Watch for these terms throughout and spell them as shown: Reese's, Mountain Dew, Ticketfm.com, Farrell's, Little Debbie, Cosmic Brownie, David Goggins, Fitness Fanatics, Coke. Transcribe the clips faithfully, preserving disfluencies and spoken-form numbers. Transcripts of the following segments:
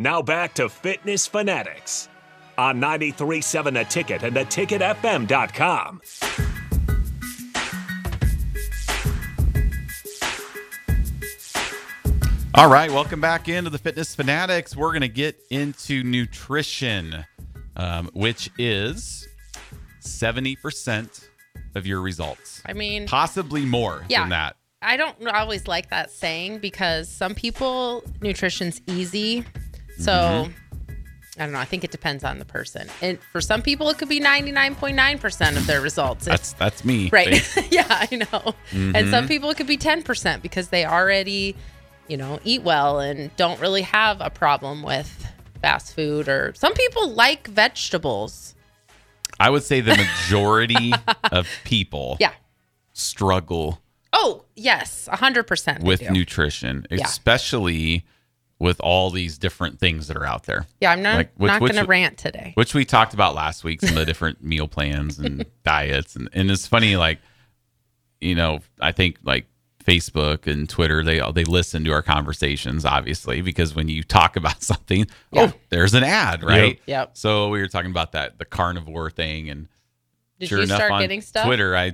Now back to Fitness Fanatics on ninety-three point seven The Ticket and the ticket f m dot com. All right, welcome back into the Fitness Fanatics. We're going to get into nutrition, um, which is seventy percent of your results. I mean, possibly more yeah. than that. I don't always like that saying because some people, nutrition's easy. So, mm-hmm. I don't know. I think it depends on the person. And for some people, it could be ninety-nine point nine percent of their results. that's that's me. Right. Yeah, I know. Mm-hmm. And some people, it could be ten percent because they already, you know, eat well and don't really have a problem with fast food. Or some people like vegetables. I would say the majority of people yeah. struggle. Oh, yes. one hundred percent. With nutrition, especially... Yeah. with all these different things that are out there. Yeah, I'm not, like, which, not going to rant today. Which we talked about last week, some of the different meal plans and diets. And, and it's funny, like, you know, I think like Facebook and Twitter, they they listen to our conversations, obviously, because when you talk about something, yeah. oh, there's an ad, right? Yep. yep. So we were talking about that, the carnivore thing. And Did sure you enough, start on getting stuff? Twitter, I...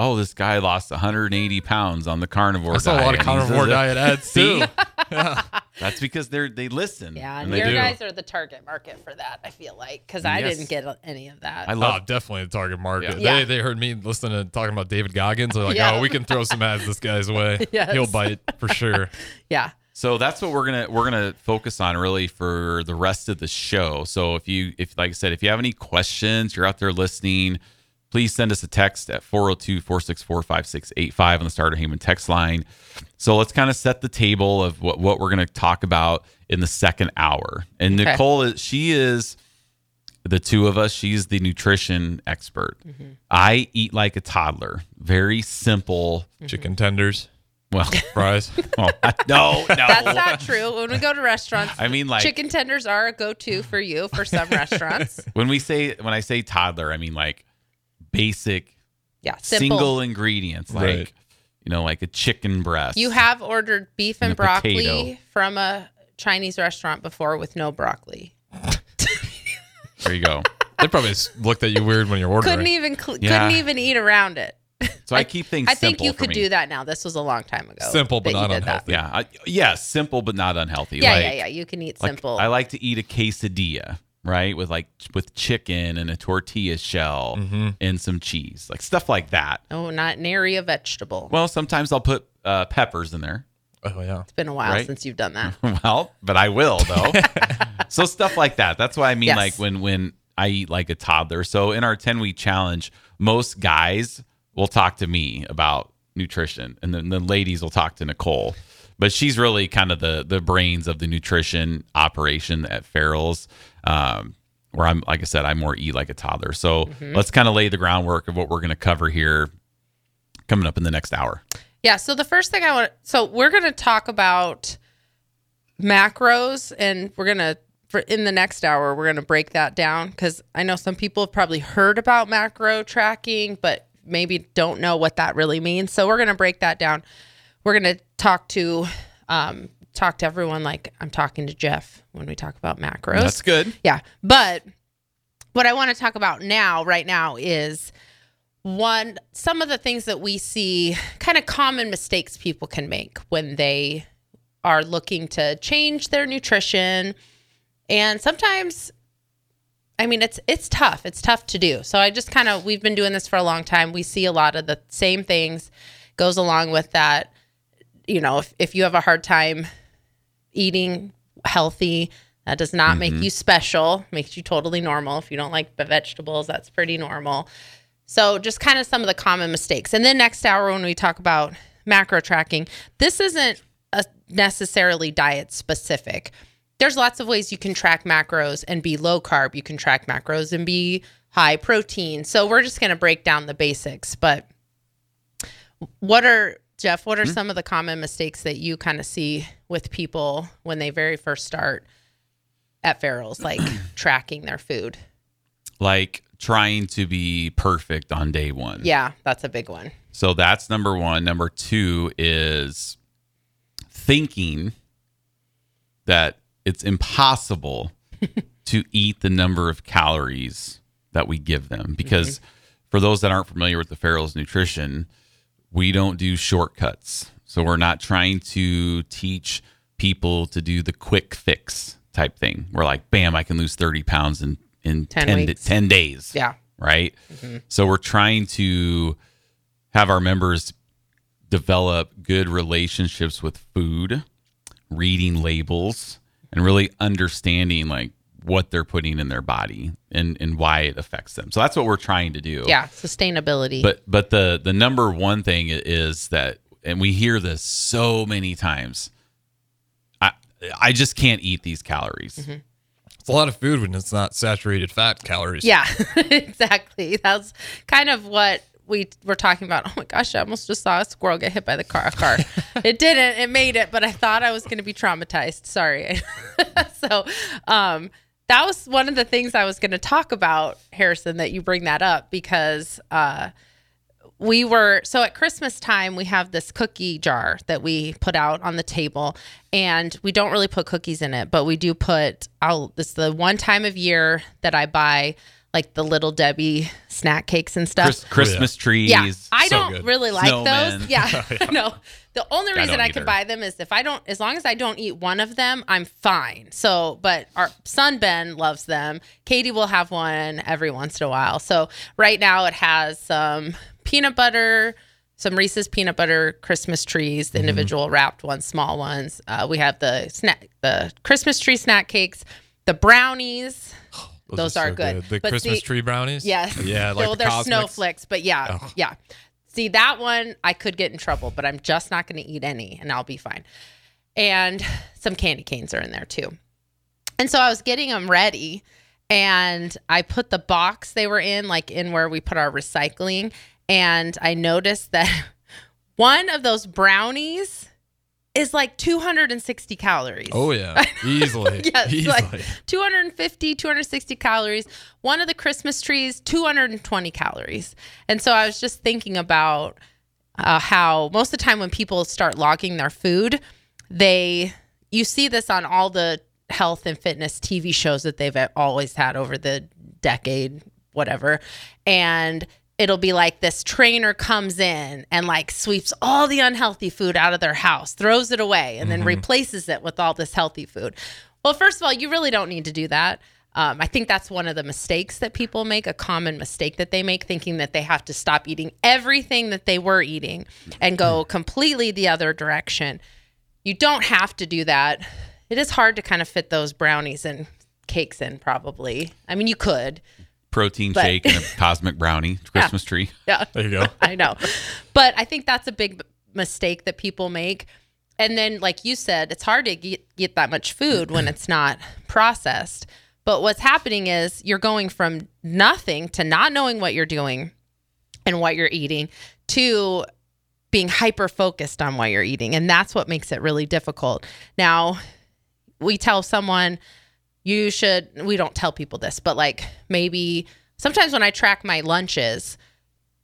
Oh, this guy lost one hundred eighty pounds on the carnivore diet. I saw diet. a lot of carnivore diet ads too. yeah. That's because they they listen. Yeah, and, and your guys are the target market for that, I feel like, because I yes. didn't get any of that. I love oh, definitely the target market. Yeah. They they heard me listening and talking about David Goggins. They're like, yeah. oh, we can throw some ads this guy's way. yes. He'll bite for sure. yeah. So that's what we're gonna we're gonna focus on really for the rest of the show. So if you if like I said, if you have any questions, you're out there listening, please send us a text at four oh two, four six four, five six eight five on the Starter Heyman text line. So let's kind of set the table of what, what we're going to talk about in the second hour. And okay. Nicole, she is, the two of us, she's the nutrition expert. Mm-hmm. I eat like a toddler. Very simple. Mm-hmm. Chicken tenders. Well, fries. Well, no, no. That's not true. When we go to restaurants, I mean, like, chicken tenders are a go-to for you for some restaurants. When we say, when I say toddler, I mean like, basic yeah simple. single ingredients like right. you know, like a chicken breast. You have ordered beef and, and broccoli potato. From a Chinese restaurant before with no broccoli. There you go. They probably looked at you weird when you're ordering. Couldn't even cl- yeah. couldn't even eat around it. So I, I keep things I simple think you for could me. Do that now. This was a long time ago. Simple but not unhealthy. Yeah. I, yeah, simple but not unhealthy. Yeah, like, yeah, yeah. You can eat like, simple. I like to eat a quesadilla. Right, with like with chicken and a tortilla shell mm-hmm. and some cheese, like stuff like that. Oh, not nary a vegetable. Well, sometimes I'll put uh, peppers in there. Oh yeah, it's been a while right? since you've done that. Well, but I will though. So stuff like that. That's what I mean. Yes. Like when when I eat like a toddler. So in our ten week challenge, most guys will talk to me about nutrition, and then the ladies will talk to Nicole. But she's really kind of the the brains of the nutrition operation at Farrell's, um, where I'm, like I said, I more eat like a toddler. So mm-hmm. let's kind of lay the groundwork of what we're going to cover here coming up in the next hour. Yeah. So the first thing I want, so we're going to talk about macros, and we're going to, for in the next hour, we're going to break that down because I know some people have probably heard about macro tracking, but maybe don't know what that really means. So we're going to break that down. We're going to talk to um, talk to everyone like I'm talking to Jeff when we talk about macros. That's good. Yeah. But what I want to talk about now, right now, is one some of the things that we see, kind of common mistakes people can make when they are looking to change their nutrition. And sometimes, I mean, it's it's tough. It's tough to do. So I just kind of, we've been doing this for a long time. We see a lot of the same things goes along with that. You know, if, if you have a hard time eating healthy, that does not mm-hmm. make you special, makes you totally normal. If you don't like the vegetables, that's pretty normal. So just kind of some of the common mistakes. And then next hour, when we talk about macro tracking, this isn't a necessarily diet specific. There's lots of ways you can track macros and be low carb. You can track macros and be high protein. So we're just going to break down the basics. But what are... Jeff, what are mm-hmm. some of the common mistakes that you kind of see with people when they very first start at Farrell's, like tracking their food? Like trying to be perfect on day one. Yeah, that's a big one. So that's number one. Number two is thinking that it's impossible to eat the number of calories that we give them. Because mm-hmm. for those that aren't familiar with the Farrell's nutrition, we don't do shortcuts. So we're not trying to teach people to do the quick fix type thing. We're like, bam, I can lose thirty pounds in, in ten, ten, to ten days. Yeah. Right. Mm-hmm. So we're trying to have our members develop good relationships with food, reading labels, and really understanding like what they're putting in their body and, and why it affects them. So that's what we're trying to do. Yeah. Sustainability. But, but the, the number one thing is that, and we hear this so many times, I, I just can't eat these calories. Mm-hmm. It's a lot of food when it's not saturated fat calories. Yeah, exactly. That's kind of what we were talking about. Oh my gosh, I almost just saw a squirrel get hit by the car. car. It didn't, it made it, but I thought I was going to be traumatized. Sorry. So um, that was one of the things I was going to talk about, Harrison, that you bring that up, because uh, we were, so at Christmas time, we have this cookie jar that we put out on the table, and we don't really put cookies in it, but we do put, I'll, this is the one time of year that I buy like the Little Debbie snack cakes and stuff. Christmas trees. Yeah, I so don't good. really like Snowmen. those. Yeah, oh, yeah. No. The only reason I, I can buy them is if I don't, as long as I don't eat one of them, I'm fine. So, but our son, Ben, loves them. Katie will have one every once in a while. So right now it has some peanut butter, some Reese's peanut butter Christmas trees, the individual mm-hmm. wrapped ones, small ones. Uh, we have the snack, the Christmas tree snack cakes, the brownies. Those, Those are, are so good. good. The but Christmas the, tree brownies? Yes. Yeah. Like so the they're Cosmics. Snowflakes, but yeah. Oh. Yeah. See, that one, I could get in trouble, but I'm just not going to eat any and I'll be fine. And some candy canes are in there too. And so I was getting them ready and I put the box they were in, like in where we put our recycling. And I noticed that one of those brownies is like two hundred sixty calories. Oh, yeah. Easily. Yes, easily. Like two hundred fifty, two hundred sixty calories. One of the Christmas trees, two hundred twenty calories. And so I was just thinking about uh, how most of the time when people start logging their food, they, you see this on all the health and fitness T V shows that they've always had over the decade, whatever. And it'll be like this trainer comes in and like sweeps all the unhealthy food out of their house, throws it away, and then mm-hmm. replaces it with all this healthy food. Well, first of all, you really don't need to do that. Um, I think that's one of the mistakes that people make, a common mistake that they make, thinking that they have to stop eating everything that they were eating and go completely the other direction. You don't have to do that. It is hard to kind of fit those brownies and cakes in, probably. I mean, you could. Protein but, shake and a Cosmic Brownie Christmas yeah, tree. Yeah. There you go. I know. But I think that's a big mistake that people make. And then, like you said, it's hard to get, get that much food when it's not processed. But what's happening is you're going from nothing to not knowing what you're doing and what you're eating to being hyper-focused on what you're eating. And that's what makes it really difficult. Now, we tell someone... You should, we don't tell people this, but like maybe sometimes when I track my lunches,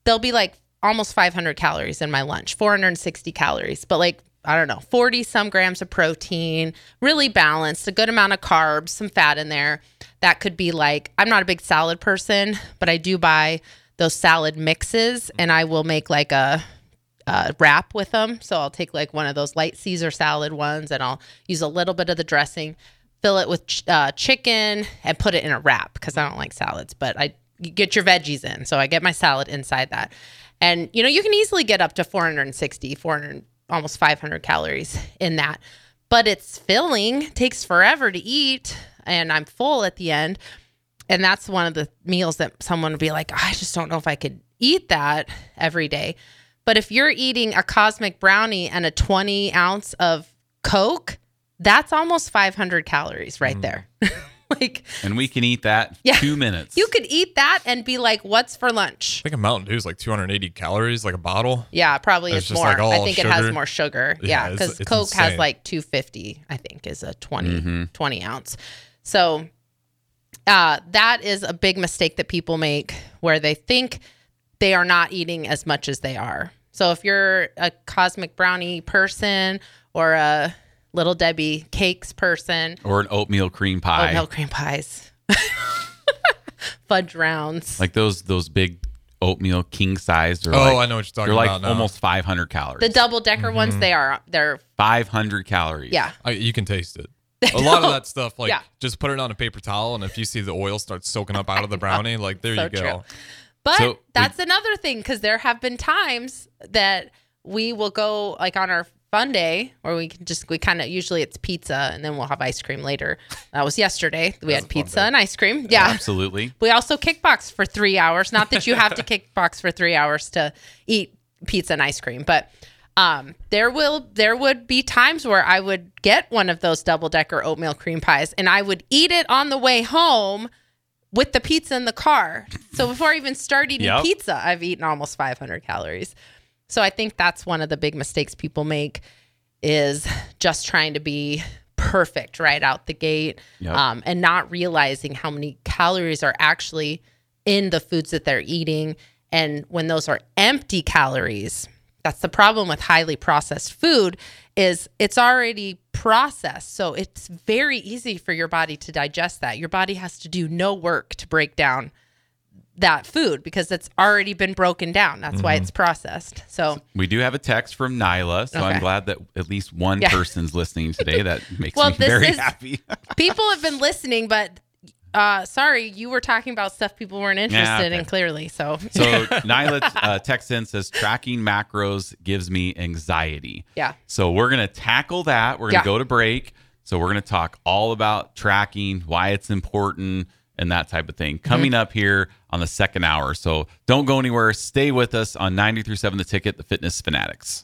there'll be like almost five hundred calories in my lunch, four hundred sixty calories, but like, I don't know, forty some grams of protein, really balanced, a good amount of carbs, some fat in there. That could be like, I'm not a big salad person, but I do buy those salad mixes and I will make like a, a wrap with them. So I'll take like one of those light Caesar salad ones and I'll use a little bit of the dressing, fill it with uh, chicken and put it in a wrap because I don't like salads, but I you get your veggies in. So I get my salad inside that. And, you know, you can easily get up to four hundred sixty, four hundred, almost five hundred calories in that. But it's filling, takes forever to eat, and I'm full at the end. And that's one of the meals that someone would be like, I just don't know if I could eat that every day. But if you're eating a Cosmic Brownie and a twenty ounce of Coke, that's almost five hundred calories right there. Like, and we can eat that yeah, two minutes. You could eat that and be like, what's for lunch? I think a Mountain Dew is like two hundred eighty calories, like a bottle. Yeah, probably it's, it's more. Like I think sugar. It has more sugar. Yeah, because yeah, Coke insane. has like two fifty, I think, is a twenty, mm-hmm. twenty ounce. So uh, that is a big mistake that people make where they think they are not eating as much as they are. So if you're a Cosmic Brownie person or a Little Debbie cakes person. Or an oatmeal cream pie. Oatmeal cream pies. Fudge rounds. Like those those big oatmeal king sized. Oh, like, I know what you're talking about. They're like about almost five hundred calories. The double decker mm-hmm. ones, they are. They're five hundred calories. Yeah. I, you can taste it. A lot of that stuff, like yeah. just put it on a paper towel, and if you see the oil start soaking up out of the brownie, like there so you go. True. But so that's we, another thing, because there have been times that we will go like on our fun day, or we can just we kind of usually it's pizza, and then we'll have ice cream later. That was yesterday. We had pizza and ice cream. Yeah, absolutely. We also kickbox for three hours. Not that you have to kickbox for three hours to eat pizza and ice cream, but. Um, there will, there would be times where I would get one of those double decker oatmeal cream pies and I would eat it on the way home with the pizza in the car. So before I even start eating yep. pizza, I've eaten almost five hundred calories. So I think that's one of the big mistakes people make is just trying to be perfect right out the gate, yep. um, and not realizing how many calories are actually in the foods that they're eating. And when those are empty calories, that's the problem with highly processed food is it's already processed. So it's very easy for your body to digest that. Your body has to do no work to break down that food because it's already been broken down. That's mm-hmm. why it's processed. So we do have a text from Nyla. So okay. I'm glad that at least one yeah. person's listening today. That makes well, me very is, happy. People have been listening, but Uh, sorry, you were talking about stuff people weren't interested yeah, okay. in, clearly. So, so Nyla uh, texts in, says, tracking macros gives me anxiety. Yeah. So we're going to tackle that. We're going to yeah. go to break. So we're going to talk all about tracking, why it's important, and that type of thing. Coming mm-hmm. up here on the second hour. So don't go anywhere. Stay with us on ninety-three point seven The Ticket, The Fitness Fanatics.